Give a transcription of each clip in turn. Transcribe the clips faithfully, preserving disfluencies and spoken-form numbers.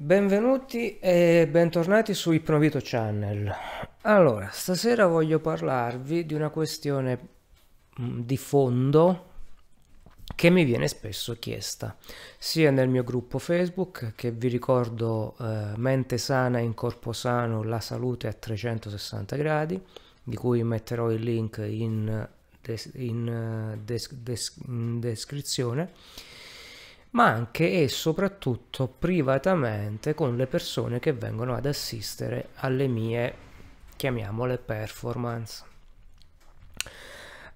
Benvenuti e bentornati su Ipnovito Channel. Allora, stasera voglio parlarvi di una questione di fondo che mi viene spesso chiesta, sia nel mio gruppo Facebook, che vi ricordo eh, Mente sana in corpo sano, la salute a trecentosessanta gradi, di cui metterò il link in, des in, des des in descrizione, ma anche e soprattutto privatamente con le persone che vengono ad assistere alle mie, chiamiamole, performance.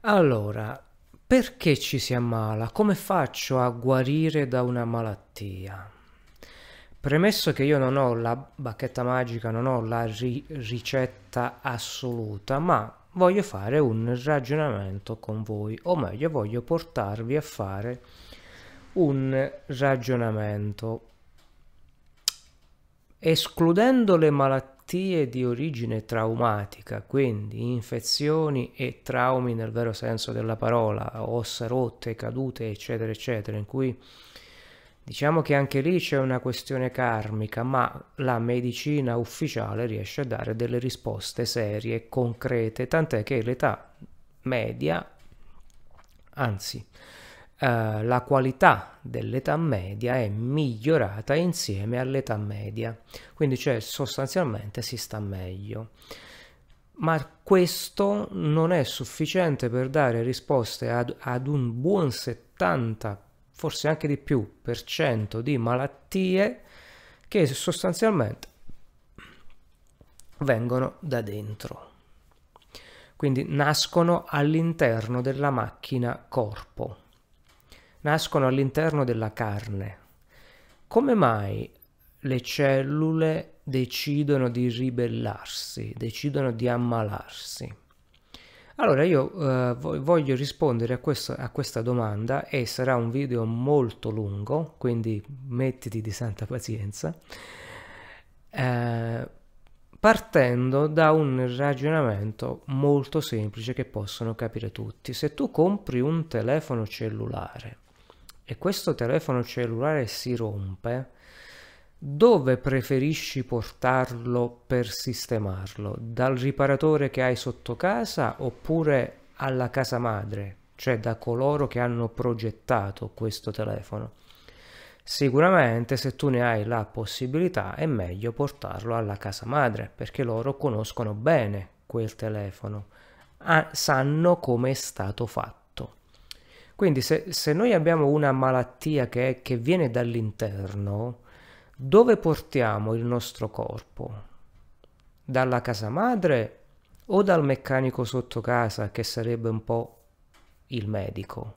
Allora, perché ci si ammala? Come faccio a guarire da una malattia? Premesso che io non ho la bacchetta magica, non ho la ri- ricetta assoluta, ma voglio fare un ragionamento con voi, o meglio voglio portarvi a fare un ragionamento escludendo le malattie di origine traumatica, quindi infezioni e traumi nel vero senso della parola, ossa rotte, cadute eccetera eccetera, in cui diciamo che anche lì c'è una questione karmica, ma la medicina ufficiale riesce a dare delle risposte serie e concrete, tant'è che l'età media, anzi Uh, la qualità dell'età media è migliorata insieme all'età media, quindi cioè sostanzialmente si sta meglio, ma questo non è sufficiente per dare risposte ad, ad un buon settanta, forse anche di più, per cento di malattie che sostanzialmente vengono da dentro, quindi nascono all'interno della macchina corpo, nascono all'interno della carne. Come mai le cellule decidono di ribellarsi, decidono di ammalarsi? Allora io eh, voglio rispondere a, questo, a questa domanda, e sarà un video molto lungo, quindi mettiti di santa pazienza, eh, partendo da un ragionamento molto semplice che possono capire tutti. Se tu compri un telefono cellulare e questo telefono cellulare si rompe, dove preferisci portarlo per sistemarlo? Dal riparatore che hai sotto casa, oppure alla casa madre, cioè da coloro che hanno progettato questo telefono? Sicuramente, se tu ne hai la possibilità, è meglio portarlo alla casa madre, perché loro conoscono bene quel telefono, ah, sanno come è stato fatto. Quindi se, se noi abbiamo una malattia che, è, che viene dall'interno, dove portiamo il nostro corpo? Dalla casa madre o dal meccanico sotto casa, che sarebbe un po' il medico?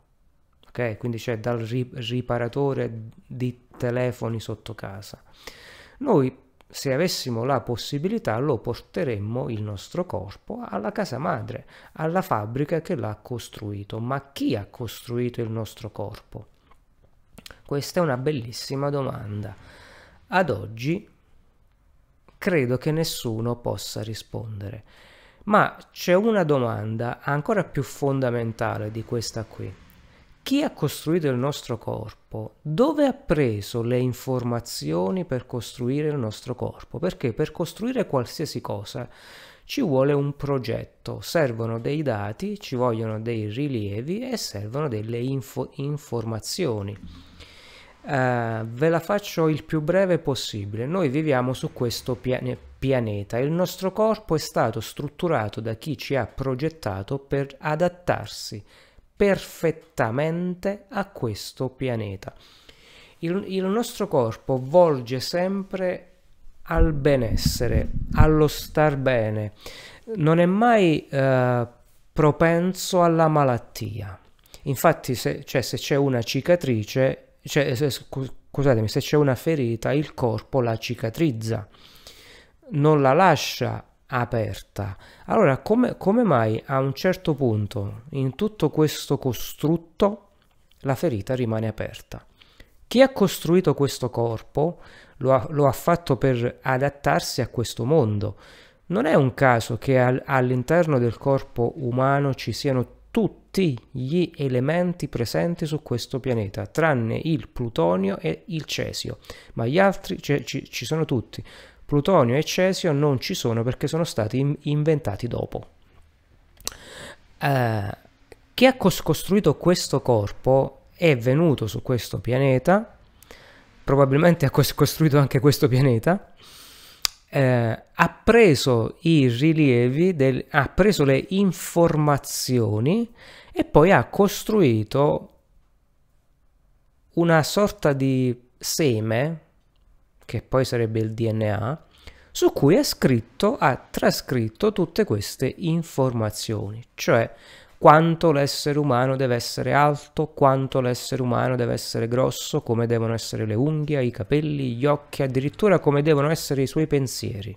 Ok? Quindi c'è dal ri- riparatore di telefoni sotto casa. Noi, se avessimo la possibilità, lo porteremmo, il nostro corpo, alla casa madre, alla fabbrica che l'ha costruito. Ma chi ha costruito il nostro corpo? Questa è una bellissima domanda. Ad oggi credo che nessuno possa rispondere. Ma c'è una domanda ancora più fondamentale di questa qui. Chi ha costruito il nostro corpo? Dove ha preso le informazioni per costruire il nostro corpo? Perché per costruire qualsiasi cosa ci vuole un progetto, servono dei dati, ci vogliono dei rilievi e servono delle info informazioni. Uh, ve la faccio il più breve possibile. Noi viviamo su questo pian pianeta, il nostro corpo è stato strutturato da chi ci ha progettato per adattarsi perfettamente a questo pianeta. Il, il nostro corpo volge sempre al benessere, allo star bene, non è mai eh, propenso alla malattia. Infatti se c'è cioè, una cicatrice, cioè, se, scusatemi, se c'è una ferita, il corpo la cicatrizza, non la lascia aperta. Allora come, come mai a un certo punto in tutto questo costrutto la ferita rimane aperta? Chi ha costruito questo corpo lo ha, lo ha fatto per adattarsi a questo mondo. Non è un caso che al, all'interno del corpo umano ci siano tutti gli elementi presenti su questo pianeta, tranne il plutonio e il cesio, ma gli altri ci, ci, ci sono tutti. Plutonio e cesio non ci sono perché sono stati inventati dopo. Uh, chi ha costruito questo corpo è venuto su questo pianeta, probabilmente ha costruito anche questo pianeta, eh, ha preso i rilievi, del, ha preso le informazioni e poi ha costruito una sorta di seme, che poi sarebbe il D N A, su cui ha scritto, ha trascritto tutte queste informazioni, cioè quanto l'essere umano deve essere alto, quanto l'essere umano deve essere grosso, come devono essere le unghie, i capelli, gli occhi, addirittura come devono essere i suoi pensieri.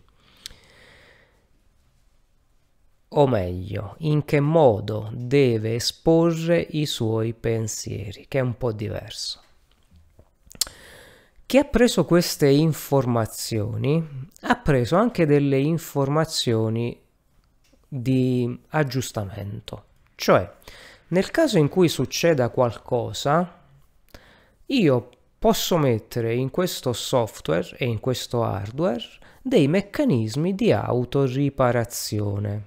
O meglio, in che modo deve esporre i suoi pensieri, che è un po' diverso. Chi ha preso queste informazioni ha preso anche delle informazioni di aggiustamento. Cioè, nel caso in cui succeda qualcosa, io posso mettere in questo software e in questo hardware dei meccanismi di autoriparazione.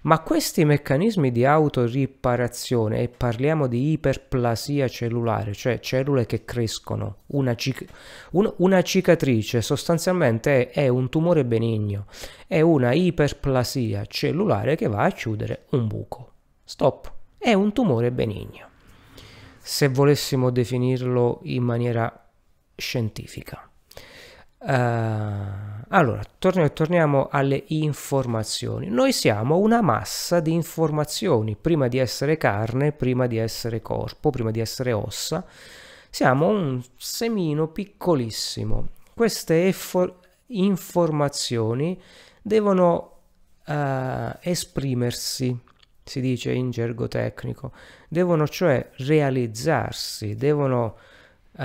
Ma questi meccanismi di autoriparazione, e parliamo di iperplasia cellulare, cioè cellule che crescono, una, cic un una cicatrice sostanzialmente è, è un tumore benigno, è una iperplasia cellulare che va a chiudere un buco. Stop, è un tumore benigno, se volessimo definirlo in maniera scientifica. Uh, allora, torn torniamo alle informazioni. Noi siamo una massa di informazioni, prima di essere carne, prima di essere corpo, prima di essere ossa, siamo un semino piccolissimo. Queste informazioni devono uh, esprimersi, si dice in gergo tecnico, devono cioè realizzarsi, devono, uh,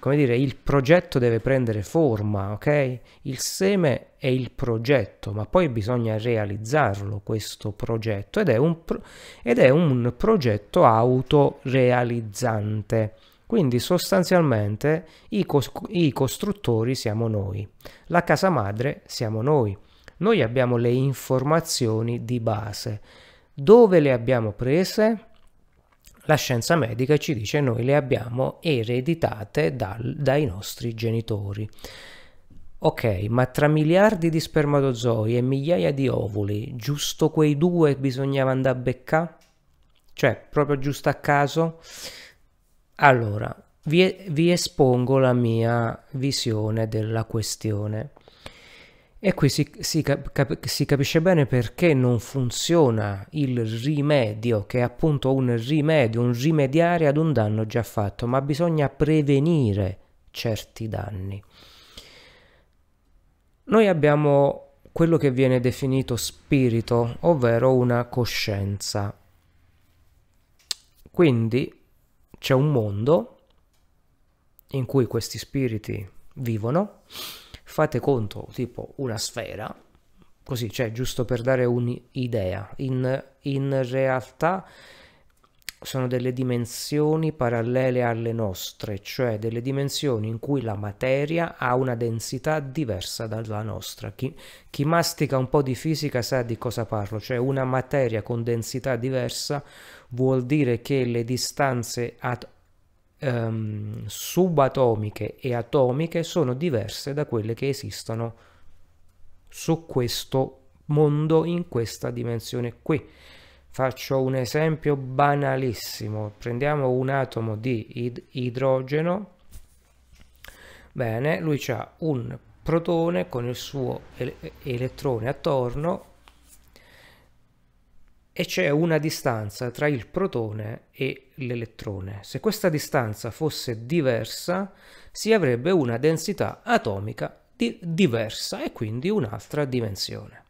come dire, il progetto deve prendere forma, ok? Il seme è il progetto, ma poi bisogna realizzarlo questo progetto, ed è un, pro ed è un progetto autorealizzante. Quindi sostanzialmente i, cos i costruttori siamo noi, la casa madre siamo noi. Noi abbiamo le informazioni di base. Dove le abbiamo prese? La scienza medica ci dice noi le abbiamo ereditate dal, dai nostri genitori. Ok, ma tra miliardi di spermatozoi e migliaia di ovuli, giusto quei due bisognava andare a beccare? Cioè, proprio giusto a caso? Allora, vi, vi espongo la mia visione della questione. E qui si, si, cap si capisce bene perché non funziona il rimedio, che è appunto un rimedio, un rimediare ad un danno già fatto, ma bisogna prevenire certi danni. Noi abbiamo quello che viene definito spirito, ovvero una coscienza. Quindi c'è un mondo in cui questi spiriti vivono. Fate conto, tipo una sfera, così, cioè giusto per dare un'idea. In, in realtà sono delle dimensioni parallele alle nostre, cioè delle dimensioni in cui la materia ha una densità diversa dalla nostra. Chi, chi mastica un po' di fisica sa di cosa parlo, cioè una materia con densità diversa vuol dire che le distanze ad Um, subatomiche e atomiche sono diverse da quelle che esistono su questo mondo, in questa dimensione qui. Faccio un esempio banalissimo, prendiamo un atomo di id idrogeno, bene, lui ha un protone con il suo ele elettrone attorno e c'è una distanza tra il protone e l'elettrone. Se questa distanza fosse diversa, si avrebbe una densità atomica di diversa e quindi un'altra dimensione.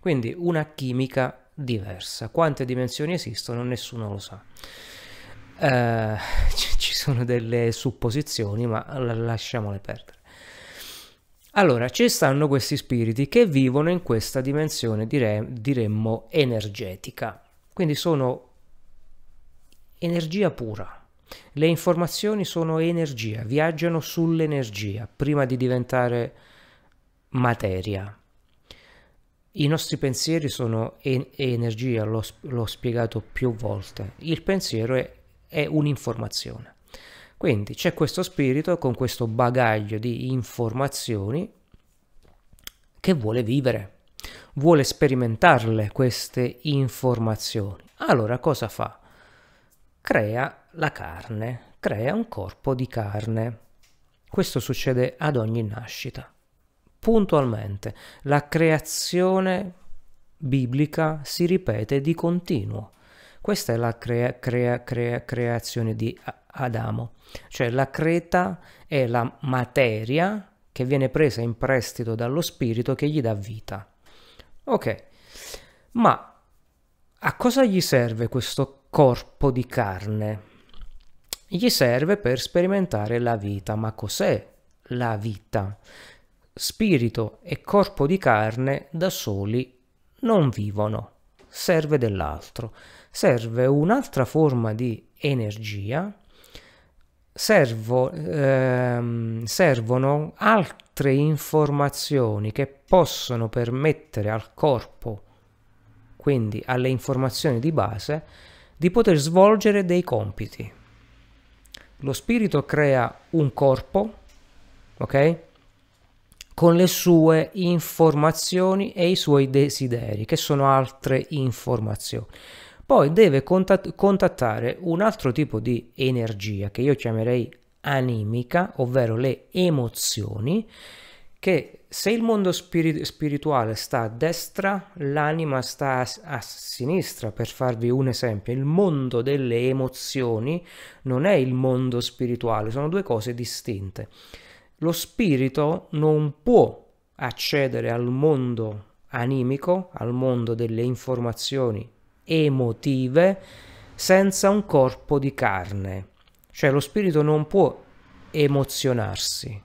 Quindi una chimica diversa. Quante dimensioni esistono? Nessuno lo sa. Eh, ci sono delle supposizioni, ma lasciamole perdere. Allora, ci stanno questi spiriti che vivono in questa dimensione, dire, diremmo, energetica. Quindi sono energia pura. Le informazioni sono energia, viaggiano sull'energia prima di diventare materia. I nostri pensieri sono en- energia, l'ho, l'ho spiegato più volte. Il pensiero è, è un'informazione. Quindi c'è questo spirito con questo bagaglio di informazioni che vuole vivere, vuole sperimentarle queste informazioni. Allora cosa fa? Crea la carne, crea un corpo di carne. Questo succede ad ogni nascita, puntualmente. La creazione biblica si ripete di continuo. Questa è la crea, crea, crea, creazione di Adamo, cioè la creta è la materia che viene presa in prestito dallo spirito che gli dà vita. Ok, ma a cosa gli serve questo corpo di carne? Gli serve per sperimentare la vita. Ma cos'è la vita? Spirito e corpo di carne da soli non vivono, serve dell'altro, serve un'altra forma di energia, servo, ehm, servono altre informazioni che possono permettere al corpo, quindi alle informazioni di base, di poter svolgere dei compiti. Lo spirito crea un corpo, ok? Con le sue informazioni e i suoi desideri, che sono altre informazioni. Poi deve contattare un altro tipo di energia, che io chiamerei animica, ovvero le emozioni, che se il mondo spiri- spirituale sta a destra, l'anima sta a, a sinistra. Per farvi un esempio, il mondo delle emozioni non è il mondo spirituale, sono due cose distinte. Lo spirito non può accedere al mondo animico, al mondo delle informazioni emotive, senza un corpo di carne. Cioè lo spirito non può emozionarsi.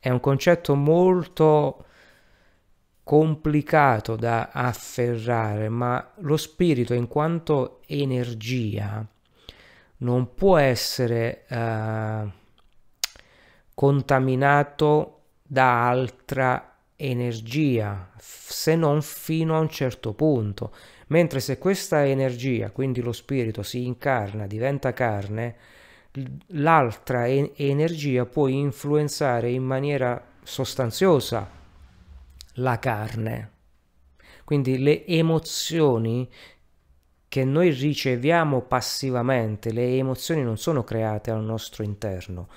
È un concetto molto complicato da afferrare, ma lo spirito in quanto energia non può essere eh, contaminato da altra energia, se non fino a un certo punto. Mentre se questa energia, quindi lo spirito, si incarna, diventa carne, l'altra energia può influenzare in maniera sostanziosa la carne. Quindi le emozioni che noi riceviamo passivamente, le emozioni non sono create al nostro interno,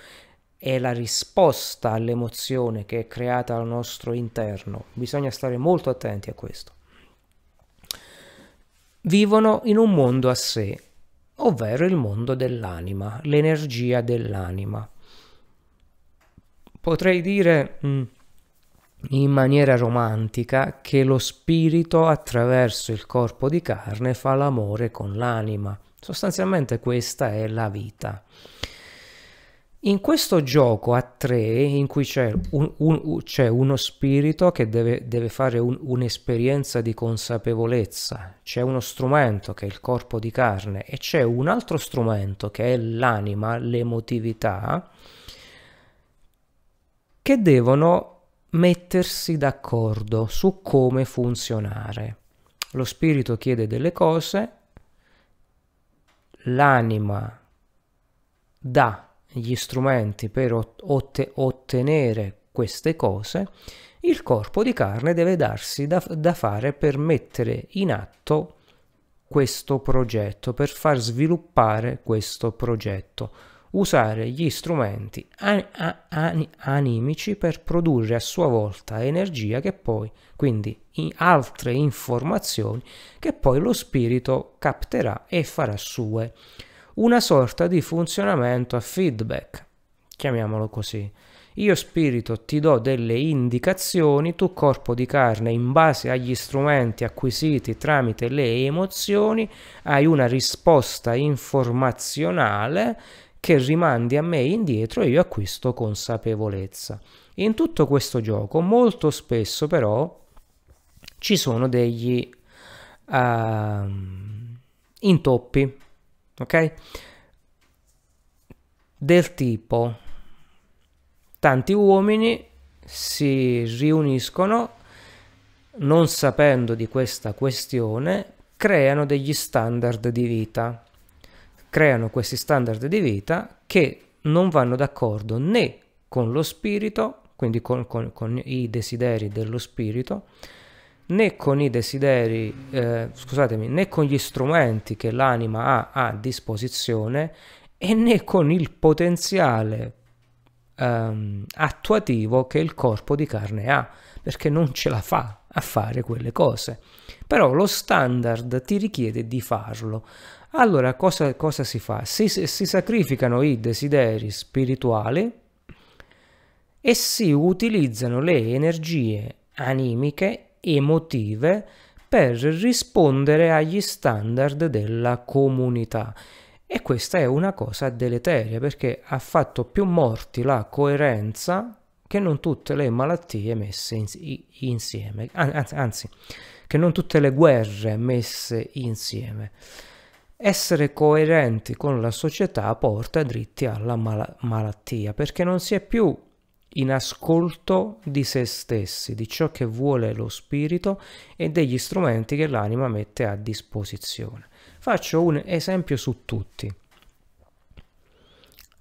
è la risposta all'emozione che è creata al nostro interno. Bisogna stare molto attenti a questo. Vivono in un mondo a sé, ovvero il mondo dell'anima, l'energia dell'anima. Potrei dire mh, in maniera romantica che lo spirito attraverso il corpo di carne fa l'amore con l'anima. Sostanzialmente questa è la vita. In questo gioco a tre, in cui c'è un, un, uno spirito che deve, deve fare un, un'esperienza di consapevolezza, c'è uno strumento che è il corpo di carne e c'è un altro strumento che è l'anima, l'emotività, che devono mettersi d'accordo su come funzionare. Lo spirito chiede delle cose, l'anima dà gli strumenti per otte, ottenere queste cose, il corpo di carne deve darsi da, da fare per mettere in atto questo progetto, per far sviluppare questo progetto, usare gli strumenti an, an, an, animici per produrre a sua volta energia che poi, quindi in altre informazioni, che poi lo spirito capterà e farà sue. Una sorta di funzionamento a feedback, chiamiamolo così. Io spirito ti do delle indicazioni, tu corpo di carne in base agli strumenti acquisiti tramite le emozioni hai una risposta informazionale che rimandi a me indietro e io acquisto consapevolezza. In tutto questo gioco molto spesso però ci sono degli uh, intoppi, ok? Del tipo, tanti uomini si riuniscono, non sapendo di questa questione, creano degli standard di vita. Creano questi standard di vita che non vanno d'accordo né con lo spirito, quindi con, con, con i desideri dello spirito, né con i desideri, eh, scusatemi, né con gli strumenti che l'anima ha a disposizione e né con il potenziale ehm, attuativo che il corpo di carne ha, perché non ce la fa a fare quelle cose. Però lo standard ti richiede di farlo. Allora cosa, cosa si fa? Si, si sacrificano i desideri spirituali e si utilizzano le energie animiche, emotive, per rispondere agli standard della comunità. E questa è una cosa deleteria, perché ha fatto più morti la coerenza che non tutte le malattie messe in, insieme, anzi, anzi, che non tutte le guerre messe insieme. Essere coerenti con la società porta dritti alla mal- malattia, perché non si è più in ascolto di se stessi, di ciò che vuole lo spirito e degli strumenti che l'anima mette a disposizione. Faccio un esempio su tutti.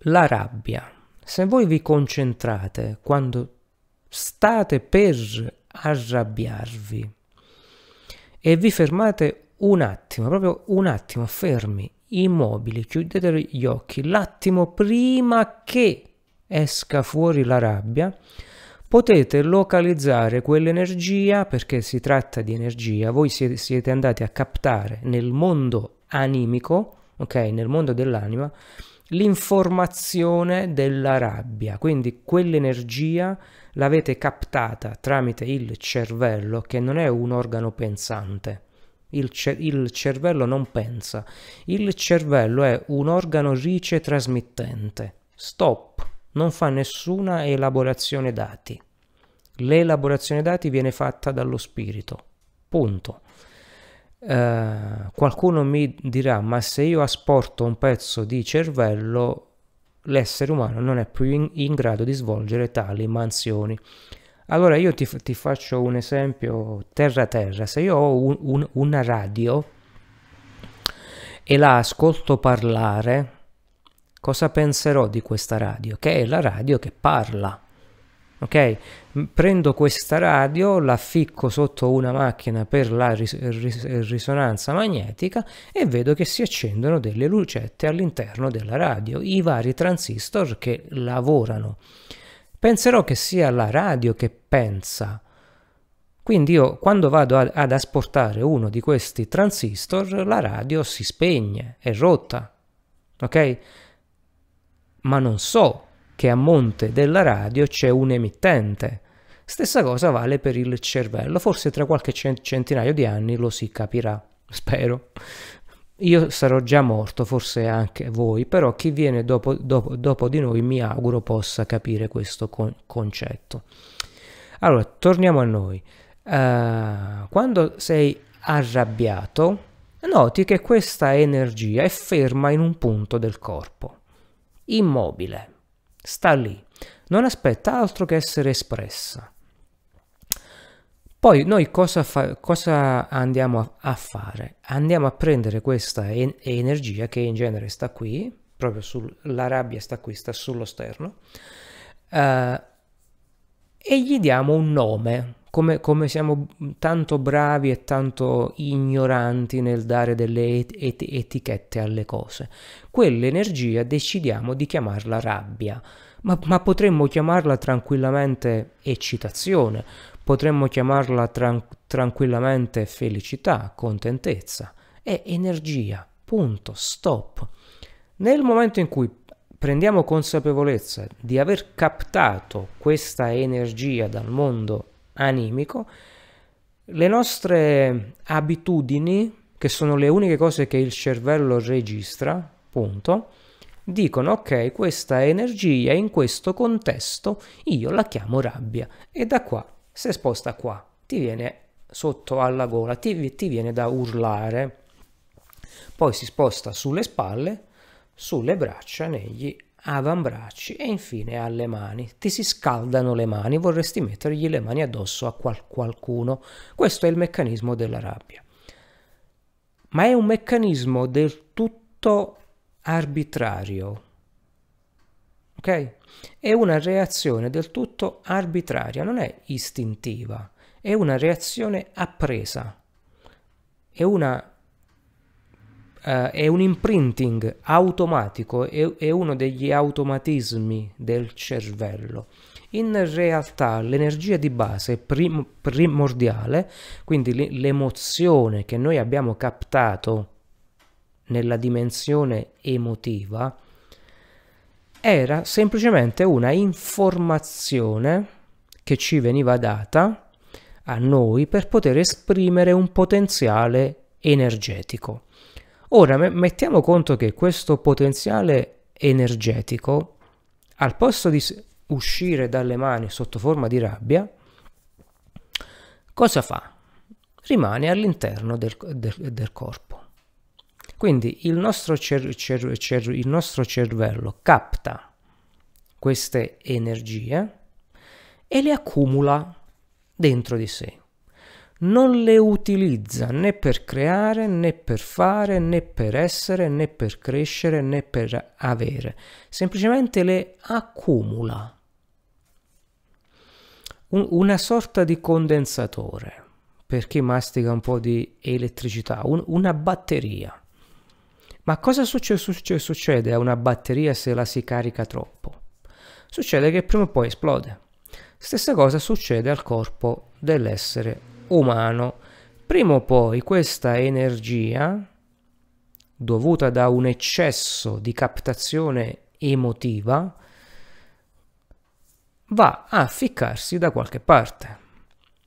La rabbia. Se voi vi concentrate quando state per arrabbiarvi e vi fermate un attimo, proprio un attimo, fermi, immobili, chiudete gli occhi, l'attimo prima che esca fuori la rabbia, potete localizzare quell'energia, perché si tratta di energia, voi siete, siete andati a captare nel mondo animico, ok, nel mondo dell'anima, l'informazione della rabbia, quindi quell'energia l'avete captata tramite il cervello, che non è un organo pensante. Il, cer- il cervello non pensa, il cervello è un organo ricetrasmittente. Stop, non fa nessuna elaborazione dati. L'elaborazione dati viene fatta dallo spirito, punto. Eh, qualcuno mi dirà, ma se io asporto un pezzo di cervello, l'essere umano non è più in, in grado di svolgere tali mansioni. Allora io ti, ti faccio un esempio terra-terra. Se io ho un, un, una radio e la ascolto parlare, cosa penserò di questa radio? Che è la radio che parla, ok? Prendo questa radio, la ficco sotto una macchina per la ris ris risonanza magnetica e vedo che si accendono delle lucette all'interno della radio, i vari transistor che lavorano. Penserò che sia la radio che pensa, quindi io quando vado ad, ad asportare uno di questi transistor, la radio si spegne, è rotta, ok? Ma non so che a monte della radio c'è un emittente. Stessa cosa vale per il cervello, forse tra qualche centinaio di anni lo si capirà, spero. Io sarò già morto, forse anche voi, però chi viene dopo, dopo, dopo di noi mi auguro possa capire questo con concetto. Allora, torniamo a noi. Uh, quando sei arrabbiato, noti che questa energia è ferma in un punto del corpo, immobile, sta lì, non aspetta altro che essere espressa. Poi noi cosa, fa, cosa andiamo a, a fare? Andiamo a prendere questa en energia che in genere sta qui, proprio sulla rabbia sta qui, sta sullo sterno, eh, e gli diamo un nome, come, come siamo tanto bravi e tanto ignoranti nel dare delle et et etichette alle cose. Quell'energia decidiamo di chiamarla rabbia, ma, ma potremmo chiamarla tranquillamente eccitazione. Potremmo chiamarla tran tranquillamente felicità, contentezza, è energia, punto, stop. Nel momento in cui prendiamo consapevolezza di aver captato questa energia dal mondo animico, le nostre abitudini, che sono le uniche cose che il cervello registra, punto, dicono ok, questa energia in questo contesto io la chiamo rabbia, e da qua si sposta qua, ti viene sotto alla gola, ti, ti viene da urlare, poi si sposta sulle spalle, sulle braccia, negli avambracci e infine alle mani. Ti si scaldano le mani, vorresti mettergli le mani addosso a qual- qualcuno. Questo è il meccanismo della rabbia, ma è un meccanismo del tutto arbitrario, ok? È una reazione del tutto arbitraria, non è istintiva, è una reazione appresa, è una Uh, è un imprinting automatico, è, è uno degli automatismi del cervello. In realtà l'energia di base prim- primordiale, quindi l'emozione che noi abbiamo captato nella dimensione emotiva, era semplicemente una informazione che ci veniva data a noi per poter esprimere un potenziale energetico. Ora mettiamo conto che questo potenziale energetico, al posto di uscire dalle mani sotto forma di rabbia, cosa fa? Rimane all'interno del, del, del corpo. Quindi il nostro, cer cer cer il nostro cervello capta queste energie e le accumula dentro di sé. Non le utilizza né per creare, né per fare, né per essere, né per crescere, né per avere. Semplicemente le accumula. Un, una sorta di condensatore, per chi mastica un po' di elettricità, un, una batteria. Ma cosa succe, succe, succede a una batteria se la si carica troppo? Succede che prima o poi esplode. Stessa cosa succede al corpo dell'essere umano. umano. Prima o poi questa energia, dovuta da un eccesso di captazione emotiva, va a ficcarsi da qualche parte.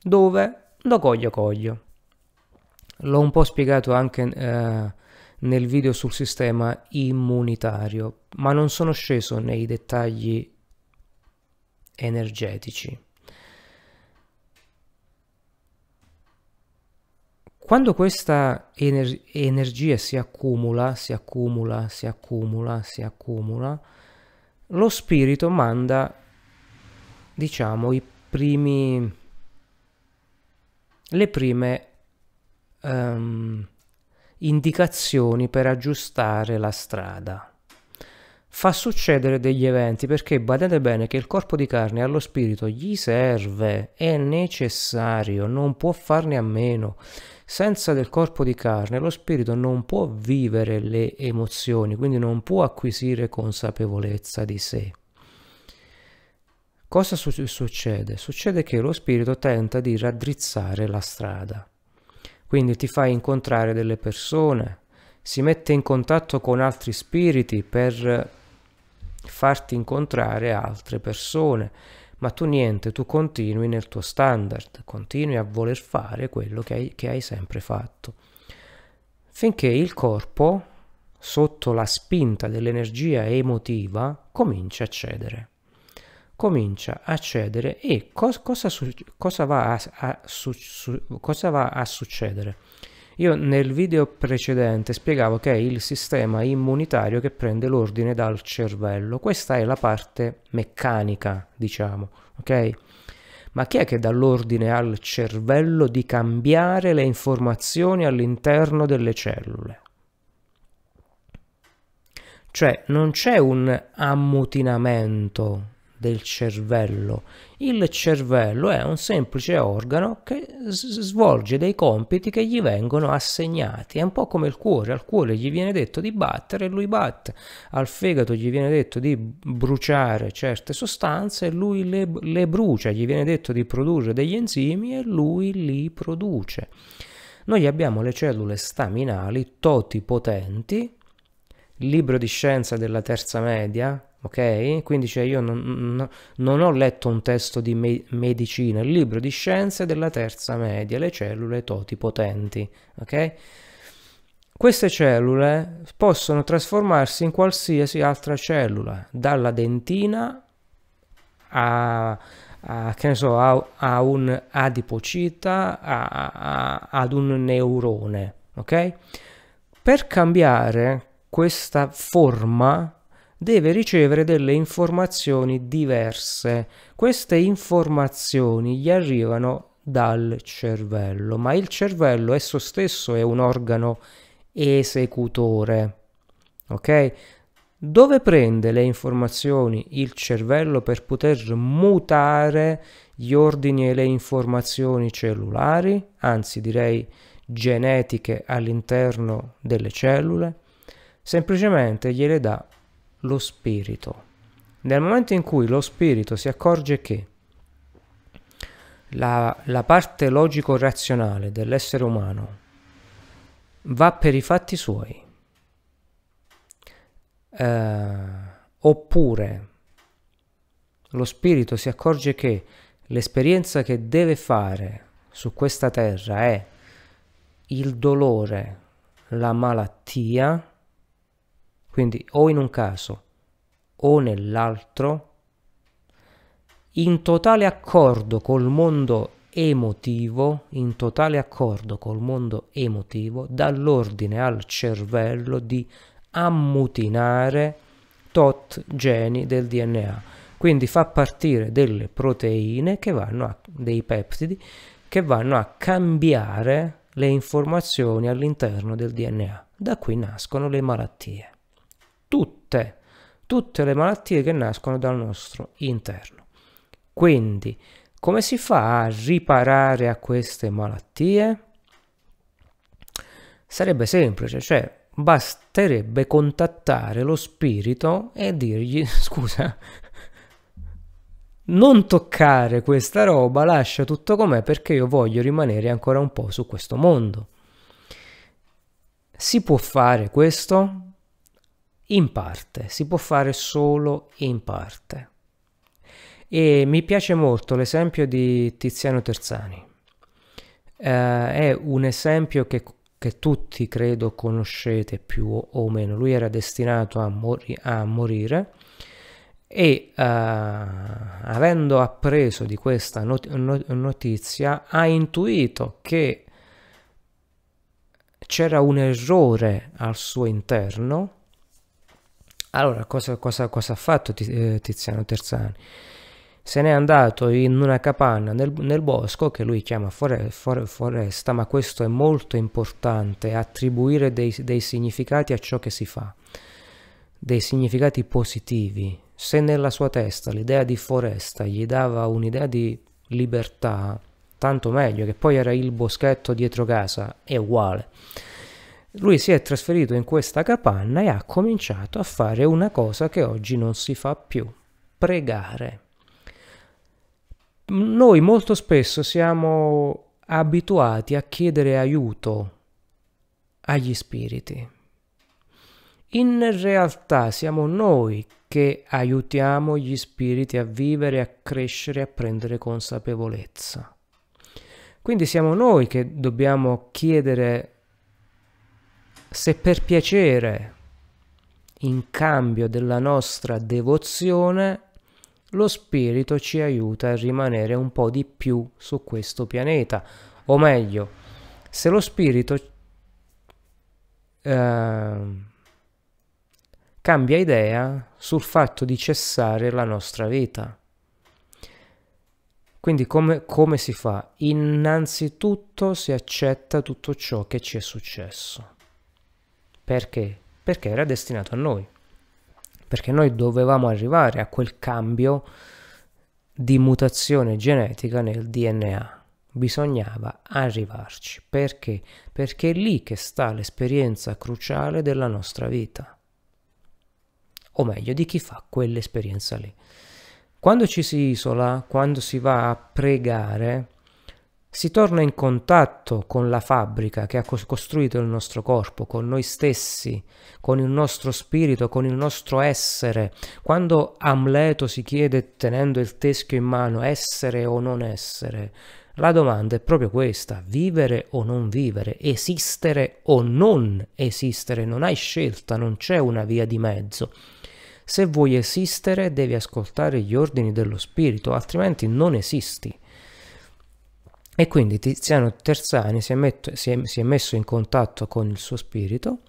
Dove? Lo coglio coglio. L'ho un po' spiegato anche eh, nel video sul sistema immunitario, ma non sono sceso nei dettagli energetici. Quando questa ener- energia si accumula, si accumula, si accumula, si accumula, lo spirito manda, diciamo, i primi, le prime um, indicazioni per aggiustare la strada. Fa succedere degli eventi, perché badate bene che il corpo di carne allo spirito gli serve, è necessario, non può farne a meno. Senza del corpo di carne lo spirito non può vivere le emozioni, quindi non può acquisire consapevolezza di sé. Cosa su- succede? Succede che lo spirito tenta di raddrizzare la strada. Quindi ti fa incontrare delle persone, si mette in contatto con altri spiriti per farti incontrare altre persone. Ma tu niente, tu continui nel tuo standard, continui a voler fare quello che hai, che hai sempre fatto. Finché il corpo, sotto la spinta dell'energia emotiva, comincia a cedere. Comincia a cedere e cos, cosa, cosa, va a, a, su, su, cosa va a succedere? Io nel video precedente spiegavo che è il sistema immunitario che prende l'ordine dal cervello. Questa è la parte meccanica, diciamo, ok? Ma chi è che dà l'ordine al cervello di cambiare le informazioni all'interno delle cellule? Cioè, non c'è un ammutinamento del cervello. Il cervello è un semplice organo che svolge dei compiti che gli vengono assegnati. È un po' come il cuore: al cuore gli viene detto di battere e lui batte, al fegato gli viene detto di bruciare certe sostanze e lui le, le brucia, gli viene detto di produrre degli enzimi e lui li produce. Noi abbiamo le cellule staminali totipotenti, libro di scienza della terza media. Ok? Quindi cioè io non, non ho letto un testo di me medicina, il libro di scienze della terza media, le cellule totipotenti. Ok? Queste cellule possono trasformarsi in qualsiasi altra cellula, dalla dentina a, a, che ne so, a, a un adipocita, a, a, ad un neurone, ok? Per cambiare questa forma deve ricevere delle informazioni diverse. Queste informazioni gli arrivano dal cervello, ma il cervello esso stesso è un organo esecutore, ok? Dove prende le informazioni il cervello per poter mutare gli ordini e le informazioni cellulari, anzi direi genetiche, all'interno delle cellule? Semplicemente gliele dà lo spirito. Nel momento in cui lo spirito si accorge che la, la parte logico-razionale dell'essere umano va per i fatti suoi, eh, oppure lo spirito si accorge che l'esperienza che deve fare su questa terra è il dolore, la malattia, quindi o in un caso o nell'altro, in totale accordo col mondo emotivo, in totale accordo col mondo emotivo, dall'ordine al cervello di ammutinare tot geni del D N A. Quindi fa partire delle proteine che vanno a, dei peptidi che vanno a cambiare le informazioni all'interno del D N A. Da qui nascono le malattie. Tutte, tutte le malattie che nascono dal nostro interno. Quindi, come si fa a riparare a queste malattie? Sarebbe semplice, cioè basterebbe contattare lo spirito e dirgli: scusa, non toccare questa roba, lascia tutto com'è perché io voglio rimanere ancora un po' su questo mondo. Si può fare questo? In parte, si può fare solo in parte. E mi piace molto l'esempio di Tiziano Terzani. Eh, è un esempio che, che tutti credo conoscete più o meno. Lui era destinato a, mori a morire e eh, avendo appreso di questa not not notizia ha intuito che c'era un errore al suo interno. Allora, cosa, cosa, cosa ha fatto Tiziano Terzani? Se n'è andato in una capanna nel, nel bosco, che lui chiama fore, fore, foresta, ma questo è molto importante, attribuire dei, dei significati a ciò che si fa, dei significati positivi. Se nella sua testa l'idea di foresta gli dava un'idea di libertà, tanto meglio, che poi era il boschetto dietro casa, è uguale. Lui si è trasferito in questa capanna e ha cominciato a fare una cosa che oggi non si fa più: pregare. Noi molto spesso siamo abituati a chiedere aiuto agli spiriti. In realtà siamo noi che aiutiamo gli spiriti a vivere, a crescere, a prendere consapevolezza. Quindi siamo noi che dobbiamo chiedere se per piacere, in cambio della nostra devozione, lo spirito ci aiuta a rimanere un po' di più su questo pianeta. O meglio, se lo spirito eh, cambia idea sul fatto di cessare la nostra vita. Quindi come, come si fa? Innanzitutto si accetta tutto ciò che ci è successo. Perché? Perché era destinato a noi, perché noi dovevamo arrivare a quel cambio di mutazione genetica nel D N A, bisognava arrivarci, perché? Perché è lì che sta l'esperienza cruciale della nostra vita, o meglio di chi fa quell'esperienza lì. Quando ci si isola, quando si va a pregare, si torna in contatto con la fabbrica che ha costruito il nostro corpo, con noi stessi, con il nostro spirito, con il nostro essere. Quando Amleto si chiede, tenendo il teschio in mano, essere o non essere, la domanda è proprio questa: vivere o non vivere, esistere o non esistere, non hai scelta, non c'è una via di mezzo. Se vuoi esistere devi ascoltare gli ordini dello spirito, altrimenti non esisti. E quindi Tiziano Terzani si è, metto, si, è, si è messo in contatto con il suo spirito.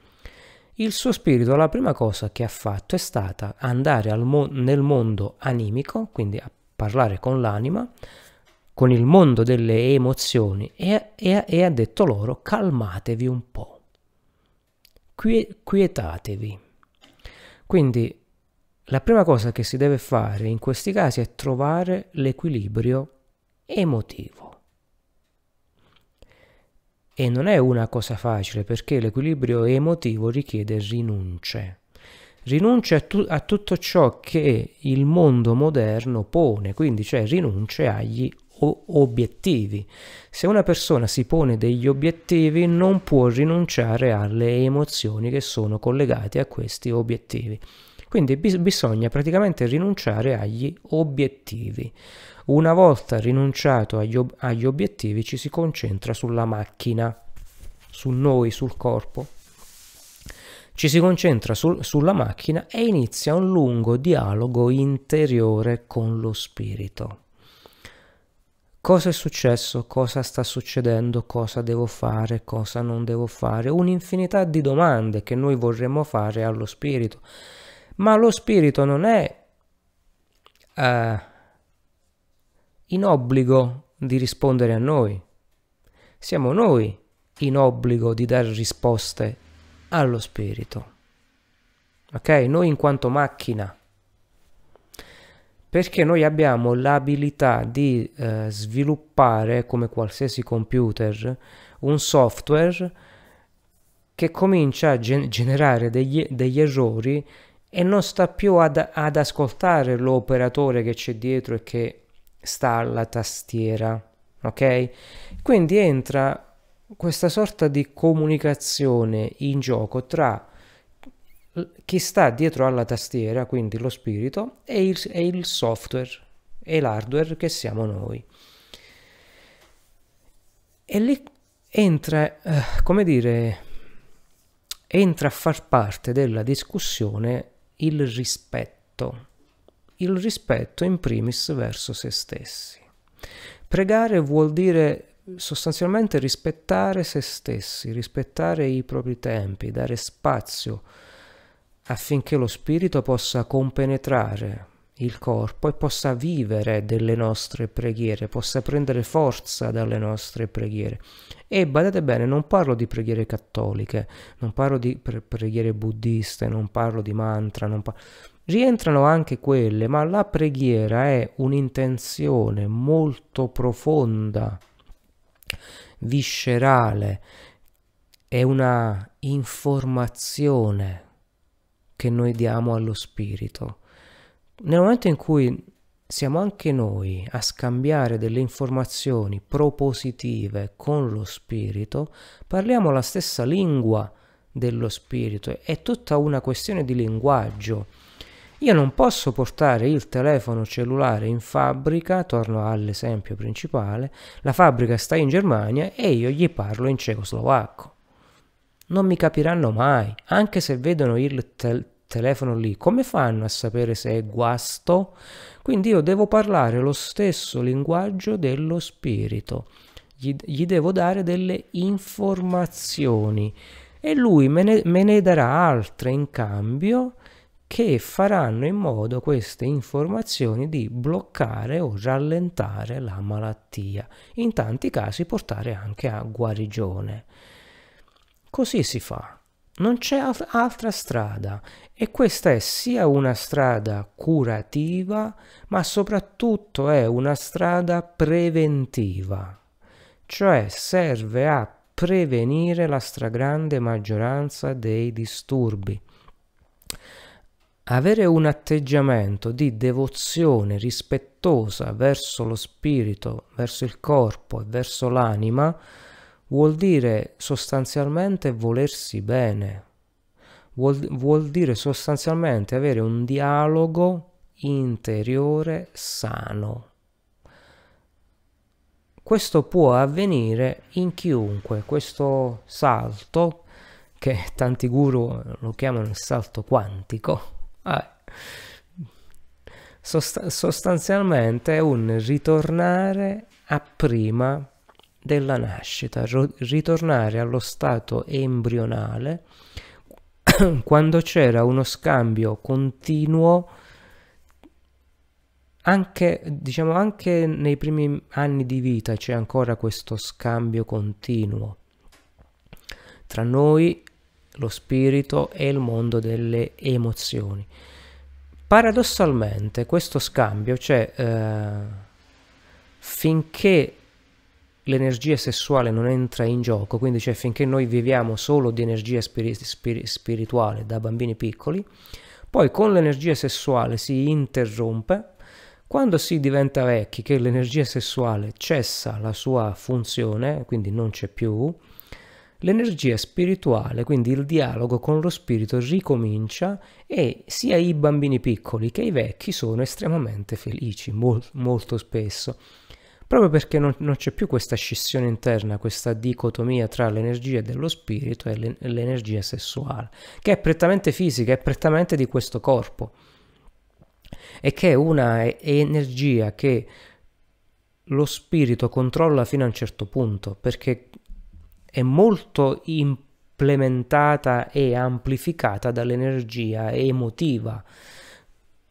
Il suo spirito, la prima cosa che ha fatto è stata andare al mo- nel mondo animico, quindi a parlare con l'anima, con il mondo delle emozioni, e, e, e ha detto loro: calmatevi un po', qui, quietatevi. Quindi la prima cosa che si deve fare in questi casi è trovare l'equilibrio emotivo. E non è una cosa facile, perché l'equilibrio emotivo richiede rinunce. Rinunce a, tu a tutto ciò che il mondo moderno pone, quindi cioè rinunce agli obiettivi. Se una persona si pone degli obiettivi non può rinunciare alle emozioni che sono collegate a questi obiettivi. Quindi bis bisogna praticamente rinunciare agli obiettivi. Una volta rinunciato agli, ob agli obiettivi ci si concentra sulla macchina, su noi, sul corpo. Ci si concentra sul sulla macchina e inizia un lungo dialogo interiore con lo spirito. Cosa è successo? Cosa sta succedendo? Cosa devo fare? Cosa non devo fare? Un'infinità di domande che noi vorremmo fare allo spirito. Ma lo spirito non è... Uh, in obbligo di rispondere a noi. Siamo noi in obbligo di dare risposte allo spirito. Ok? Noi in quanto macchina. Perché noi abbiamo l'abilità di eh, sviluppare, come qualsiasi computer, un software che comincia a gen- generare degli, degli errori e non sta più ad, ad ascoltare l'operatore che c'è dietro e che sta alla tastiera, ok? Quindi entra questa sorta di comunicazione in gioco tra chi sta dietro alla tastiera, quindi lo spirito, e il, e il software e l'hardware che siamo noi. E lì entra, come dire, entra a far parte della discussione il rispetto. Il rispetto in primis verso se stessi. Pregare vuol dire sostanzialmente rispettare se stessi, rispettare i propri tempi, dare spazio affinché lo spirito possa compenetrare il corpo e possa vivere delle nostre preghiere, possa prendere forza dalle nostre preghiere. E badate bene, non parlo di preghiere cattoliche, non parlo di pre preghiere buddiste, non parlo di mantra, non parlo... Rientrano anche quelle, ma la preghiera è un'intenzione molto profonda, viscerale, è una informazione che noi diamo allo spirito. Nel momento in cui siamo anche noi a scambiare delle informazioni propositive con lo spirito, parliamo la stessa lingua dello spirito, è tutta una questione di linguaggio. Io non posso portare il telefono cellulare in fabbrica, torno all'esempio principale, la fabbrica sta in Germania e io gli parlo in cecoslovacco. Non mi capiranno mai, anche se vedono il tel telefono lì, come fanno a sapere se è guasto? Quindi io devo parlare lo stesso linguaggio dello spirito, gli, gli devo dare delle informazioni e lui me ne, me ne darà altre in cambio, che faranno in modo queste informazioni di bloccare o rallentare la malattia, in tanti casi portare anche a guarigione. Così si fa, non c'è alt- altra strada, e questa è sia una strada curativa, ma soprattutto è una strada preventiva, cioè serve a prevenire la stragrande maggioranza dei disturbi. Avere un atteggiamento di devozione rispettosa verso lo spirito, verso il corpo e verso l'anima vuol dire sostanzialmente volersi bene, vuol, vuol dire sostanzialmente avere un dialogo interiore sano. Questo può avvenire in chiunque, questo salto che tanti guru lo chiamano il salto quantico. Ah, Sost- sostanzialmente è un ritornare a prima della nascita, ritornare allo stato embrionale quando c'era uno scambio continuo anche, diciamo, anche nei primi anni di vita c'è ancora questo scambio continuo tra noi, lo spirito e il mondo delle emozioni. Paradossalmente questo scambio c'è eh, finché l'energia sessuale non entra in gioco, quindi cioè finché noi viviamo solo di energia spiri spiri spirituale da bambini piccoli, poi con l'energia sessuale si interrompe, quando si diventa vecchi che l'energia sessuale cessa la sua funzione, quindi non c'è più, l'energia spirituale, quindi il dialogo con lo spirito ricomincia e sia i bambini piccoli che i vecchi sono estremamente felici, mol molto spesso. Proprio perché non, non c'è più questa scissione interna, questa dicotomia tra l'energia dello spirito e l'energia sessuale, che è prettamente fisica, è prettamente di questo corpo, e che è una energia che lo spirito controlla fino a un certo punto, perché è molto implementata e amplificata dall'energia emotiva,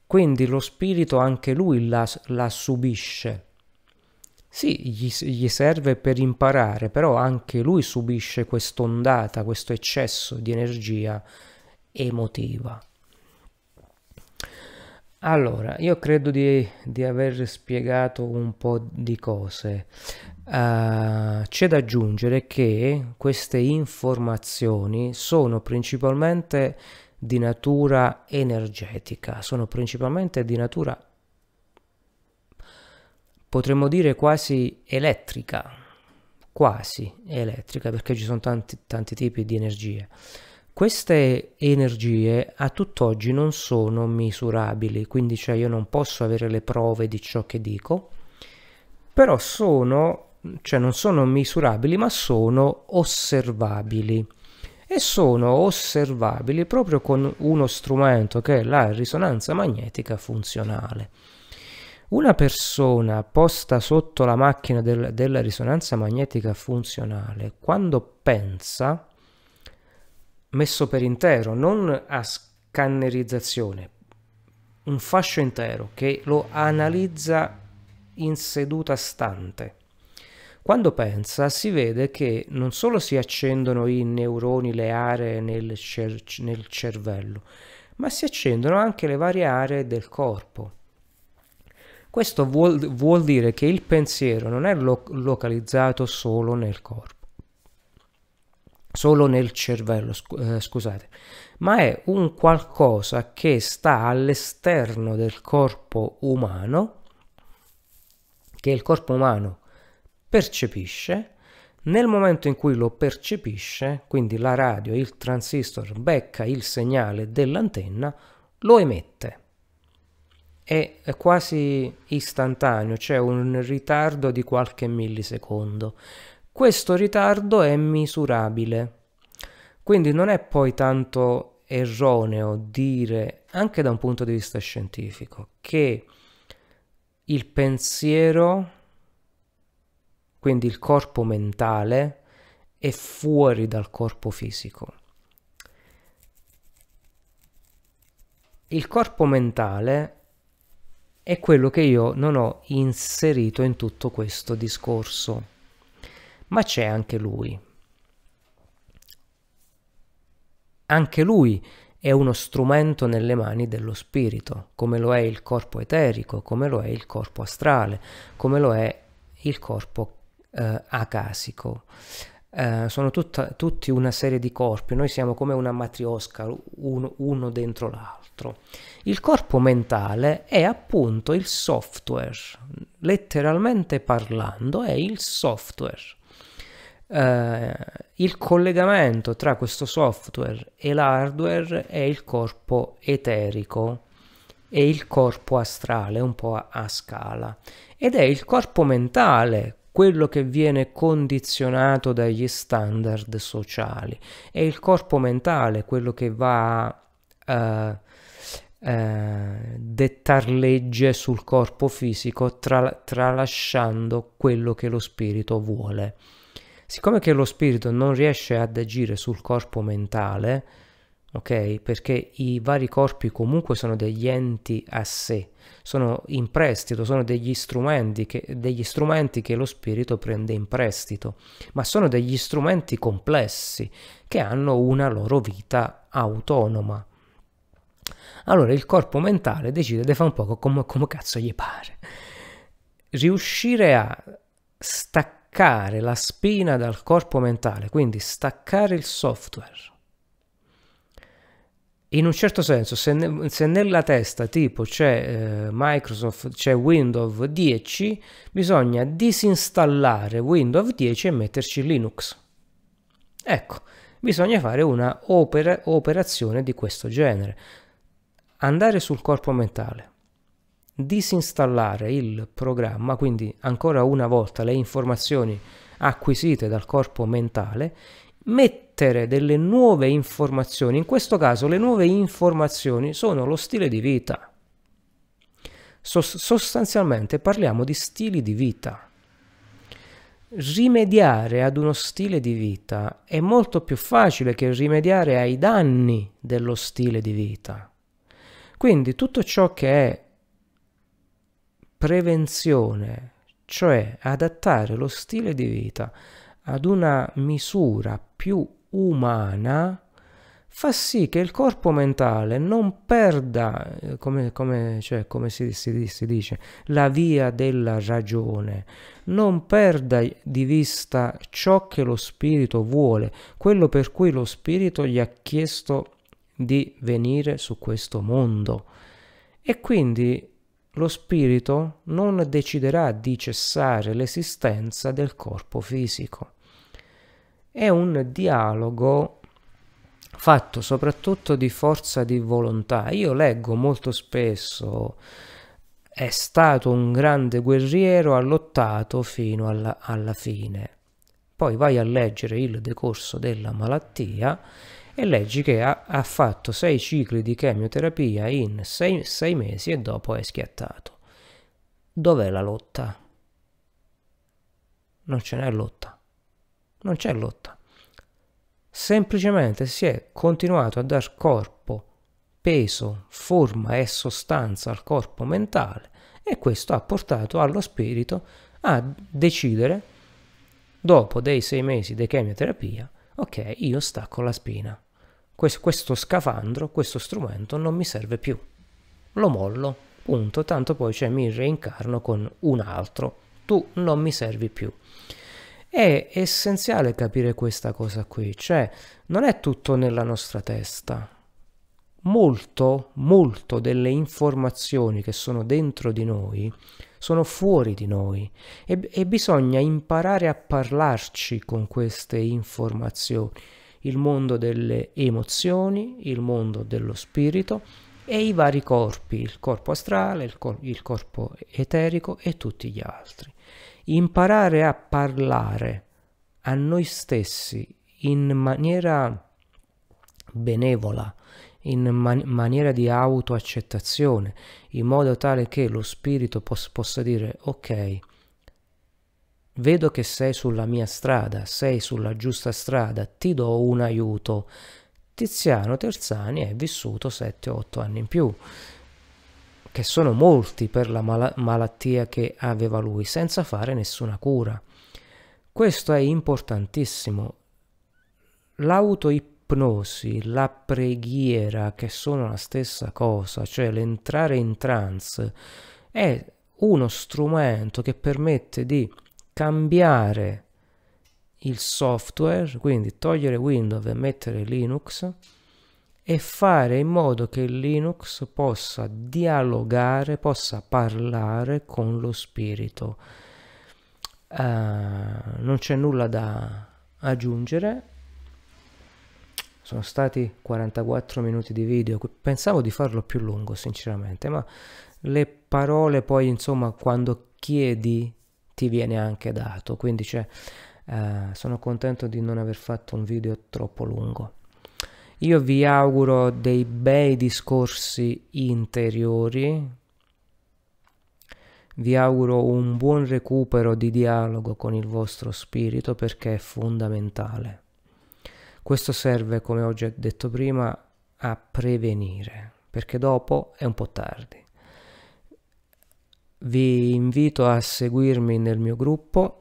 quindi lo spirito anche lui la, la subisce. Sì, gli, gli serve per imparare, però anche lui subisce quest'ondata, questo eccesso di energia emotiva. Allora, io credo di, di aver spiegato un po' di cose. Uh, c'è da aggiungere che queste informazioni sono principalmente di natura energetica, sono principalmente di natura energetica. Potremmo dire quasi elettrica, quasi elettrica, perché ci sono tanti, tanti tipi di energie. Queste energie a tutt'oggi non sono misurabili, quindi cioè io non posso avere le prove di ciò che dico, però sono, cioè non sono misurabili, ma sono osservabili. E sono osservabili proprio con uno strumento che è la risonanza magnetica funzionale. Una persona posta sotto la macchina del, della risonanza magnetica funzionale, quando pensa, messo per intero, non a scannerizzazione, un fascio intero che lo analizza in seduta stante. Quando pensa si vede che non solo si accendono i neuroni, le aree nel, cer nel cervello, ma si accendono anche le varie aree del corpo. Questo vuol, vuol dire che il pensiero non è lo, localizzato solo nel corpo, solo nel cervello, scusate, ma è un qualcosa che sta all'esterno del corpo umano, che il corpo umano percepisce. Nel momento in cui lo percepisce, quindi la radio, il transistor, becca il segnale dell'antenna, lo emette. È quasi istantaneo, c'è cioè un ritardo di qualche millisecondo. Questo ritardo è misurabile, quindi non è poi tanto erroneo dire, anche da un punto di vista scientifico, che il pensiero, quindi il corpo mentale, è fuori dal corpo fisico. Il corpo mentale è quello che io non ho inserito in tutto questo discorso, ma c'è anche lui. Anche lui è uno strumento nelle mani dello spirito, come lo è il corpo eterico, come lo è il corpo astrale, come lo è il corpo eh, acasico. Eh, sono tutta, tutti una serie di corpi, noi siamo come una matriosca, uno, uno dentro l'altro. Il corpo mentale è appunto il software, letteralmente parlando è il software. Eh, il collegamento tra questo software e l'hardware è il corpo eterico e il corpo astrale, un po' a, a scala, ed è il corpo mentale quello che viene condizionato dagli standard sociali, è il corpo mentale quello che va a eh, eh, dettar legge sul corpo fisico tra, tralasciando quello che lo spirito vuole. Siccome che lo spirito non riesce ad agire sul corpo mentale, ok, perché i vari corpi comunque sono degli enti a sé, sono in prestito, sono degli strumenti che, degli strumenti che lo spirito prende in prestito, ma sono degli strumenti complessi che hanno una loro vita autonoma. Allora il corpo mentale decide di fare un po' come, come cazzo gli pare. Riuscire a staccare la spina dal corpo mentale, quindi staccare il software. In un certo senso, se, ne, se nella testa tipo c'è eh, Microsoft, c'è Windows dieci, bisogna disinstallare Windows dieci e metterci Linux. Ecco, bisogna fare una opera, operazione di questo genere. Andare sul corpo mentale, disinstallare il programma, quindi ancora una volta le informazioni acquisite dal corpo mentale, mettere delle nuove informazioni. In questo caso le nuove informazioni sono lo stile di vita. Sost- sostanzialmente parliamo di stili di vita. Rimediare ad uno stile di vita è molto più facile che rimediare ai danni dello stile di vita. Quindi tutto ciò che è prevenzione, cioè adattare lo stile di vita ad una misura più umana, fa sì che il corpo mentale non perda, come, come, cioè, come si, si, si dice, la via della ragione, non perda di vista ciò che lo spirito vuole, quello per cui lo spirito gli ha chiesto di venire su questo mondo. E quindi lo spirito non deciderà di cessare l'esistenza del corpo fisico. È un dialogo fatto soprattutto di forza di volontà. Io leggo molto spesso: è stato un grande guerriero, ha lottato fino alla, alla fine. Poi vai a leggere il decorso della malattia e leggi che ha, ha fatto sei cicli di chemioterapia in sei, sei mesi e dopo è schiattato. Dov'è la lotta? Non ce n'è lotta. Non c'è lotta, semplicemente si è continuato a dar corpo, peso, forma e sostanza al corpo mentale, e questo ha portato allo spirito a decidere, dopo dei sei mesi di chemioterapia, ok, io stacco la spina, questo, questo scafandro, questo strumento non mi serve più, lo mollo, punto, tanto poi cioè, mi reincarno con un altro, tu non mi servi più. È essenziale capire questa cosa qui, cioè non è tutto nella nostra testa. Molto, molto delle informazioni che sono dentro di noi sono fuori di noi e, e bisogna imparare a parlarci con queste informazioni. Il mondo delle emozioni, il mondo dello spirito e i vari corpi, il corpo astrale, il, cor- il corpo eterico e tutti gli altri. Imparare a parlare a noi stessi in maniera benevola, in man- maniera di autoaccettazione, in modo tale che lo spirito pos- possa dire: ok, vedo che sei sulla mia strada, sei sulla giusta strada, ti do un aiuto. Tiziano Terzani è vissuto sette otto anni in più, che sono molti per la mal- malattia che aveva lui, senza fare nessuna cura. Questo è importantissimo. L'autoipnosi, la preghiera, che sono la stessa cosa, cioè l'entrare in trance, è uno strumento che permette di cambiare il software, quindi togliere Windows e mettere Linux, e fare in modo che Linux possa dialogare, possa parlare con lo spirito. Uh, non c'è nulla da aggiungere. Sono stati quarantaquattro minuti di video. Pensavo di farlo più lungo, sinceramente, ma le parole poi, insomma, quando chiedi ti viene anche dato. Quindi cioè, uh, sono contento di non aver fatto un video troppo lungo. Io vi auguro dei bei discorsi interiori, vi auguro un buon recupero di dialogo con il vostro spirito, perché è fondamentale. Questo serve, come ho già detto prima, a prevenire, perché dopo è un po' tardi. Vi invito a seguirmi nel mio gruppo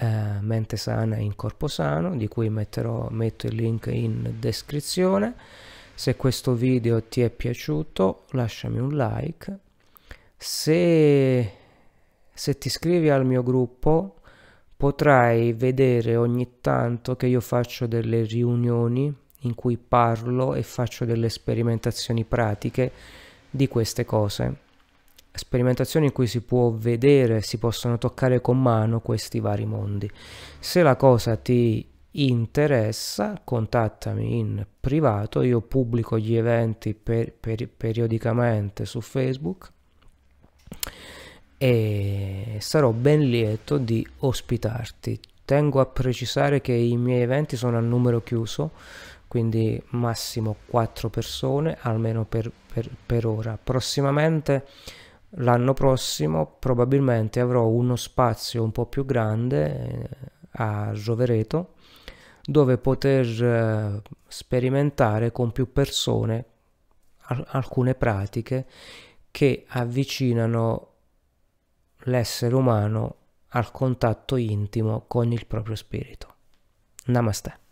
eh, Mente Sana in Corpo Sano, di cui metterò, metto il link in descrizione. Se questo video ti è piaciuto, lasciami un like. Se, se ti iscrivi al mio gruppo potrai vedere ogni tanto che io faccio delle riunioni in cui parlo e faccio delle sperimentazioni pratiche di queste cose. Sperimentazioni in cui si può vedere, si possono toccare con mano questi vari mondi. Se la cosa ti interessa, contattami in privato. Io pubblico gli eventi per, per, periodicamente su Facebook e sarò ben lieto di ospitarti. Tengo a precisare che i miei eventi sono a numero chiuso, quindi massimo quattro persone, almeno per, per, per ora. Prossimamente, l'anno prossimo, probabilmente avrò uno spazio un po' più grande a Rovereto, dove poter sperimentare con più persone alcune pratiche che avvicinano l'essere umano al contatto intimo con il proprio spirito. Namaste.